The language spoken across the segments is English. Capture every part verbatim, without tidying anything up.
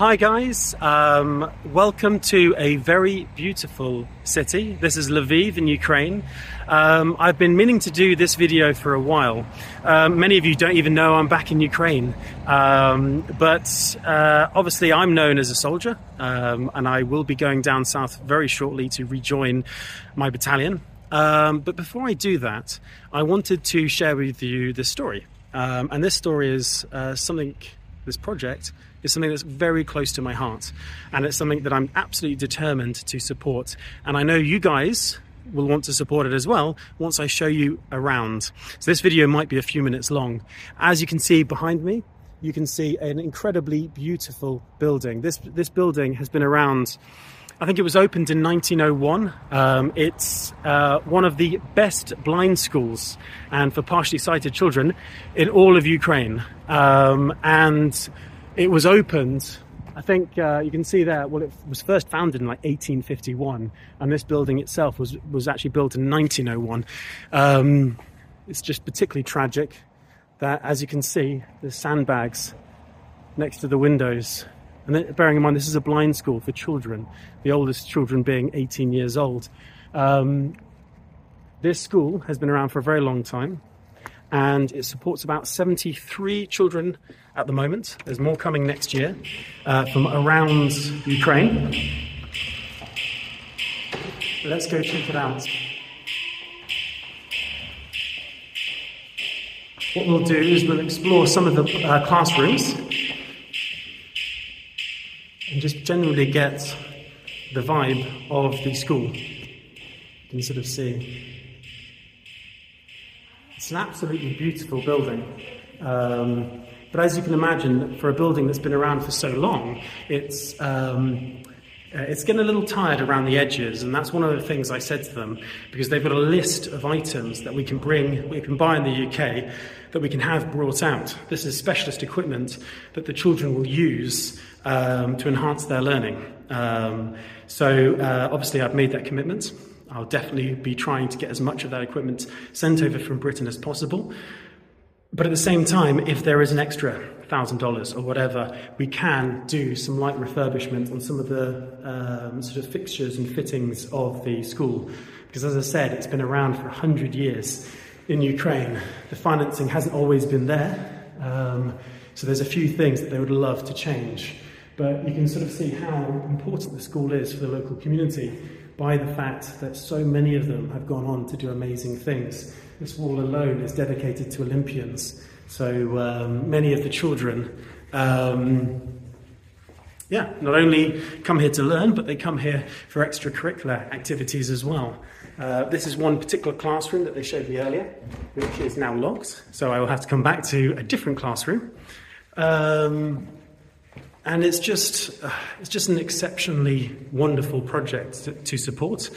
Hi guys, um, welcome to a very beautiful city. This is Lviv in Ukraine. Um, I've been meaning to do this video for a while. Um, many of you don't even know I'm back in Ukraine. Um, but uh, obviously I'm known as a soldier um, and I will be going down south very shortly to rejoin my battalion. Um, but before I do that, I wanted to share with you this story. Um, and this story is uh, something... This project is something that's very close to my heart, and it's something that I'm absolutely determined to support, and I know you guys will want to support it as well once I show you around. So this video might be a few minutes long. As you can see behind me, you can see an incredibly beautiful building. This this building has been around, I think it was opened in nineteen oh one. Um, it's uh, one of the best blind schools and for partially sighted children in all of Ukraine. Um, and it was opened, I think uh, you can see there, well, it was first founded in like eighteen fifty-one. And this building itself was, was actually built in nineteen oh one. Um, it's just particularly tragic that, as you can see, there's sandbags next to the windows. And then, bearing in mind, this is a blind school for children, the oldest children being eighteen years old. Um, this school has been around for a very long time, and it supports about seventy-three children at the moment. There's more coming next year uh, from around Ukraine. Let's go check it out. What we'll do is we'll explore some of the uh, classrooms and just generally get the vibe of the school. You can sort of see. It's an absolutely beautiful building. Um, but as you can imagine, for a building that's been around for so long, it's, um, it's getting a little tired around the edges, and that's one of the things I said to them, because they've got a list of items that we can bring, we can buy in the U K, that we can have brought out. This is specialist equipment that the children will use um, to enhance their learning. Um, so uh, obviously I've made that commitment. I'll definitely be trying to get as much of that equipment sent over from Britain as possible. But at the same time, if there is an extra one thousand dollars or whatever, we can do some light refurbishment on some of the um, sort of fixtures and fittings of the school. Because as I said, it's been around for one hundred years. In Ukraine, the financing hasn't always been there, um, so there's a few things that they would love to change. But you can sort of see how important the school is for the local community by the fact that so many of them have gone on to do amazing things. This wall alone is dedicated to Olympians, so um, many of the children, um, yeah, not only come here to learn, but they come here for extracurricular activities as well. Uh, this is one particular classroom that they showed me earlier, which is now locked, so I will have to come back to a different classroom. Um, and it's just, uh, it's just an exceptionally wonderful project to, to support,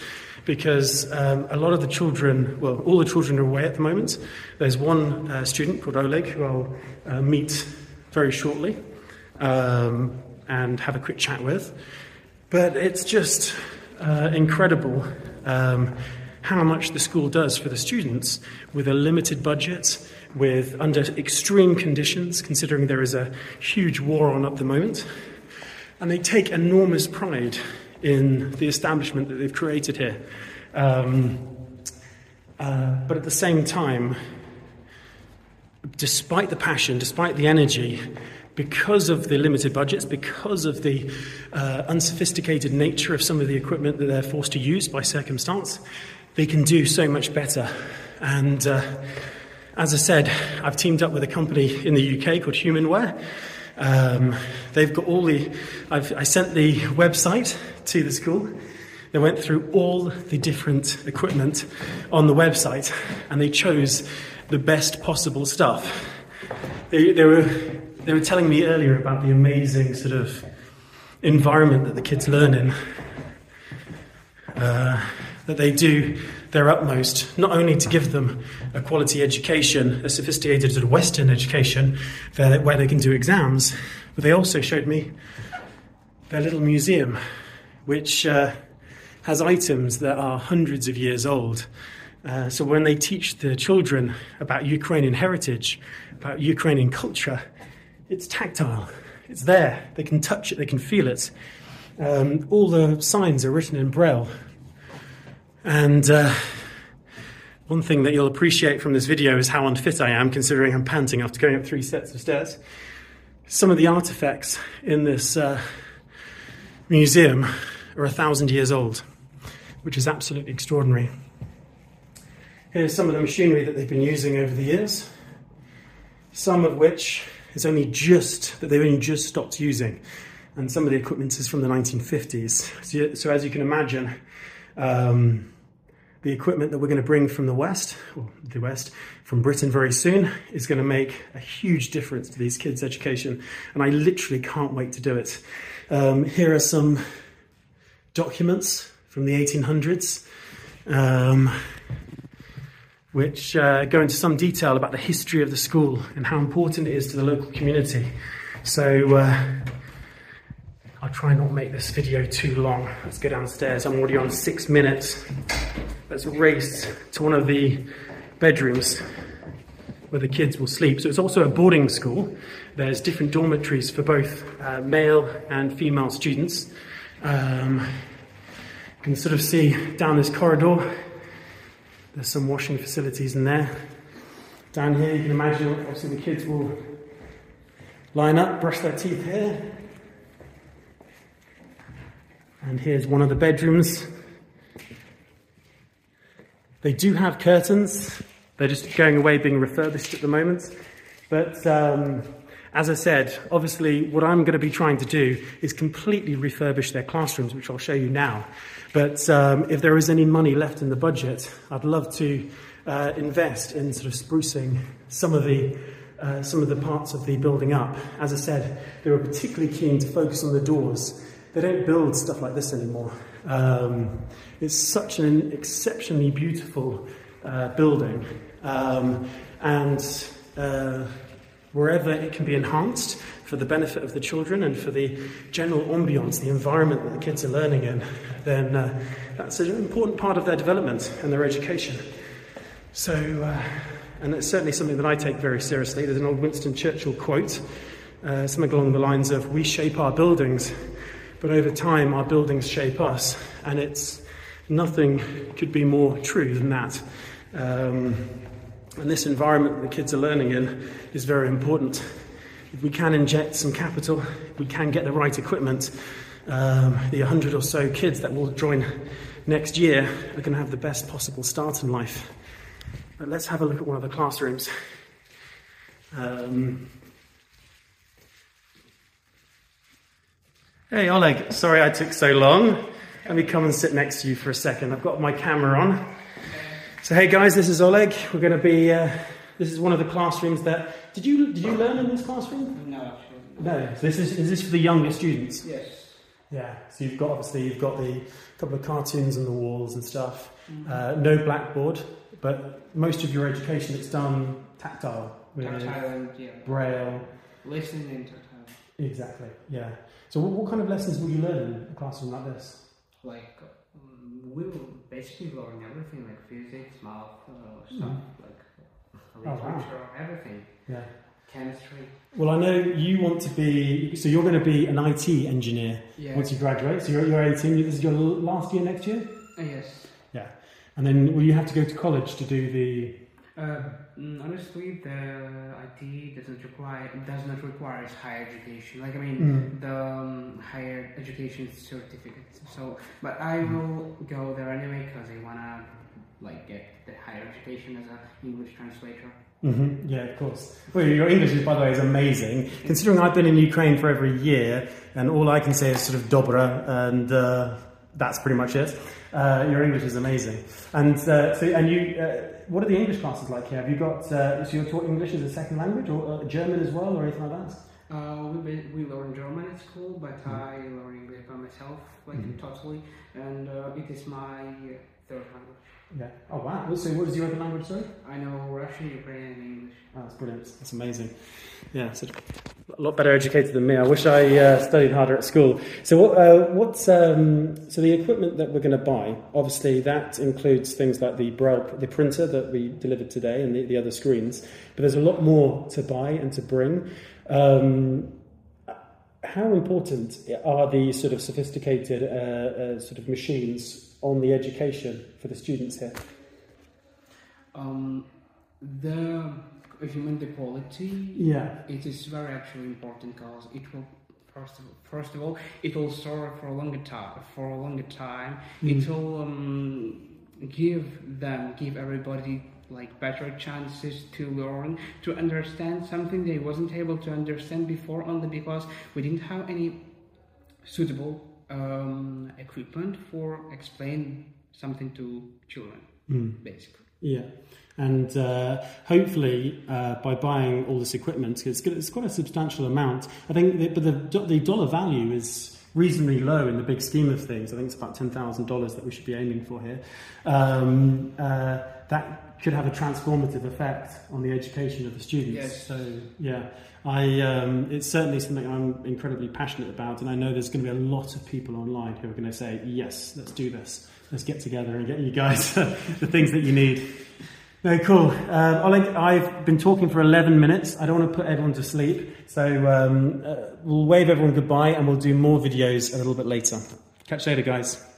because um, a lot of the children, well, all the children are away at the moment. There's one uh, student called Oleg who I'll uh, meet very shortly um, and have a quick chat with. But it's just uh, incredible. Um, how much the school does for the students with a limited budget, with under extreme conditions, considering there is a huge war on at the moment. And they take enormous pride in the establishment that they've created here. Um, uh, but at the same time, despite the passion, despite the energy, because of the limited budgets, because of the uh, unsophisticated nature of some of the equipment that they're forced to use by circumstance, they can do so much better. And uh, as I said, I've teamed up with a company in the U K called Humanware. Um, they've got all the... I've, I sent the website to the school. They went through all the different equipment on the website, and they chose the best possible stuff. They, they were... They were telling me earlier about the amazing sort of environment that the kids learn in, uh, that they do their utmost, not only to give them a quality education, a sophisticated sort of Western education where they can do exams, but they also showed me their little museum, which uh, has items that are hundreds of years old. Uh, so when they teach the children about Ukrainian heritage, about Ukrainian culture, it's tactile. It's there. They can touch it. They can feel it. Um, all the signs are written in Braille. And uh, one thing that you'll appreciate from this video is how unfit I am, considering I'm panting after going up three sets of stairs. Some of the artifacts in this uh, museum are a thousand years old, which is absolutely extraordinary. Here's some of the machinery that they've been using over the years, some of which is only just, that they've only just stopped using. And some of the equipment is from the nineteen fifties. So, so as you can imagine, um, the equipment that we're going to bring from the West, or the West, from Britain very soon, is going to make a huge difference to these kids' education. And I literally can't wait to do it. Um, here are some documents from the eighteen hundreds, um, which uh, go into some detail about the history of the school and how important it is to the local community. So uh, I'll try not make this video too long. Let's go downstairs. I'm already on six minutes. Let's race to one of the bedrooms where the kids will sleep. So it's also a boarding school. There's different dormitories for both uh, male and female students. Um, you can sort of see down this corridor, there's some washing facilities in there. Down here, you can imagine, obviously the kids will line up, brush their teeth here. And here's one of the bedrooms. They do have curtains. They're just going away, being refurbished at the moment. But um, as I said, obviously what I'm going to be trying to do is completely refurbish their classrooms, which I'll show you now. But um, if there is any money left in the budget, I'd love to uh, invest in sort of sprucing some of the uh, some of the parts of the building up. As I said, they were particularly keen to focus on the doors. They don't build stuff like this anymore. Um, it's such an exceptionally beautiful uh, building, um, and uh, wherever it can be enhanced for the benefit of the children and for the general ambience, the environment that the kids are learning in, then uh, that's an important part of their development and their education. So, uh, and it's certainly something that I take very seriously. There's an old Winston Churchill quote, uh, something along the lines of, "We shape our buildings, but over time, our buildings shape us," and it's nothing could be more true than that. Um, and this environment that the kids are learning in is very important. If we can inject some capital, if we can get the right equipment, um, the one hundred or so kids that will join next year are going to have the best possible start in life. But let's have a look at one of the classrooms. Um, Hey Oleg, sorry I took so long. Let me come and sit next to you for a second. I've got my camera on. So hey guys, this is Oleg. We're going to be. Uh, this is one of the classrooms that. Did you did you learn in this classroom? No, actually. No. So this is is this for the younger students? Yes. Yeah. So you've got obviously you've got the couple of cartoons on the walls and stuff. Mm-hmm. uh, no blackboard, but most of your education it's done tactile. With tactile and yeah. Braille. Listening and tactile. Exactly. Yeah. So what, what kind of lessons will you learn in a classroom like this? Like, um, we will basically learn everything, like physics, math, uh, stuff, mm. like literature, oh, wow. everything. Yeah. Chemistry. Well, I know you want to be, so you're going to be an I T engineer yeah. once you graduate. So you're, you're eighteen, this is your last year next year? Uh, yes. Yeah. And then will you have to go to college to do the... Uh, honestly, the I T doesn't require does not require higher education. Like I mean, mm. the um, higher education certificates. So, but I will go there anyway because I wanna like get the higher education as an English translator. Mm-hmm. Yeah, of course. Well, your English, is, by the way, is amazing. Considering I've been in Ukraine for over a year, and all I can say is sort of dobra and. Uh, That's pretty much it. Uh, your English is amazing, and uh, so and you. Uh, what are the English classes like here? Have you got? Uh, so you're taught English as a second language, or uh, German as well, or anything like that? Uh, we we learn German at school, but mm. I learn English by myself, like mm. totally, and uh, it is my third language. Yeah. Oh wow. So what is your other language, sorry? I know Russian, Ukrainian, and English. Oh, that's brilliant. That's amazing. Yeah. So a lot better educated than me. I wish I uh, studied harder at school. So what? Uh, what's, um, so the equipment that we're going to buy, obviously that includes things like the Braille, the printer that we delivered today, and the, the other screens. But there's a lot more to buy and to bring. Um, how important are these sort of sophisticated uh, uh, sort of machines on the education for the students here? Um, the human equality, yeah, it is very actually important because it will first of all, first of all it will serve for a longer time. For a longer time, mm. It will um, give them, give everybody, like, better chances to learn, to understand something they wasn't able to understand before, only because we didn't have any suitable um, equipment for explain something to children, mm. basically. Yeah, and uh, hopefully uh, by buying all this equipment, it's, it's quite a substantial amount. I think, that, but the, the dollar value is reasonably low in the big scheme of things. I think it's about ten thousand dollars that we should be aiming for here. Um, uh, that could have a transformative effect on the education of the students. Yes. So, yeah, I um, it's certainly something I'm incredibly passionate about, and I know there's going to be a lot of people online who are going to say, yes, let's do this. Let's get together and get you guys the things that you need. No, cool. Uh, Oleg, I've been talking for eleven minutes. I don't want to put everyone to sleep. So um, uh, we'll wave everyone goodbye and we'll do more videos a little bit later. Catch you later, guys.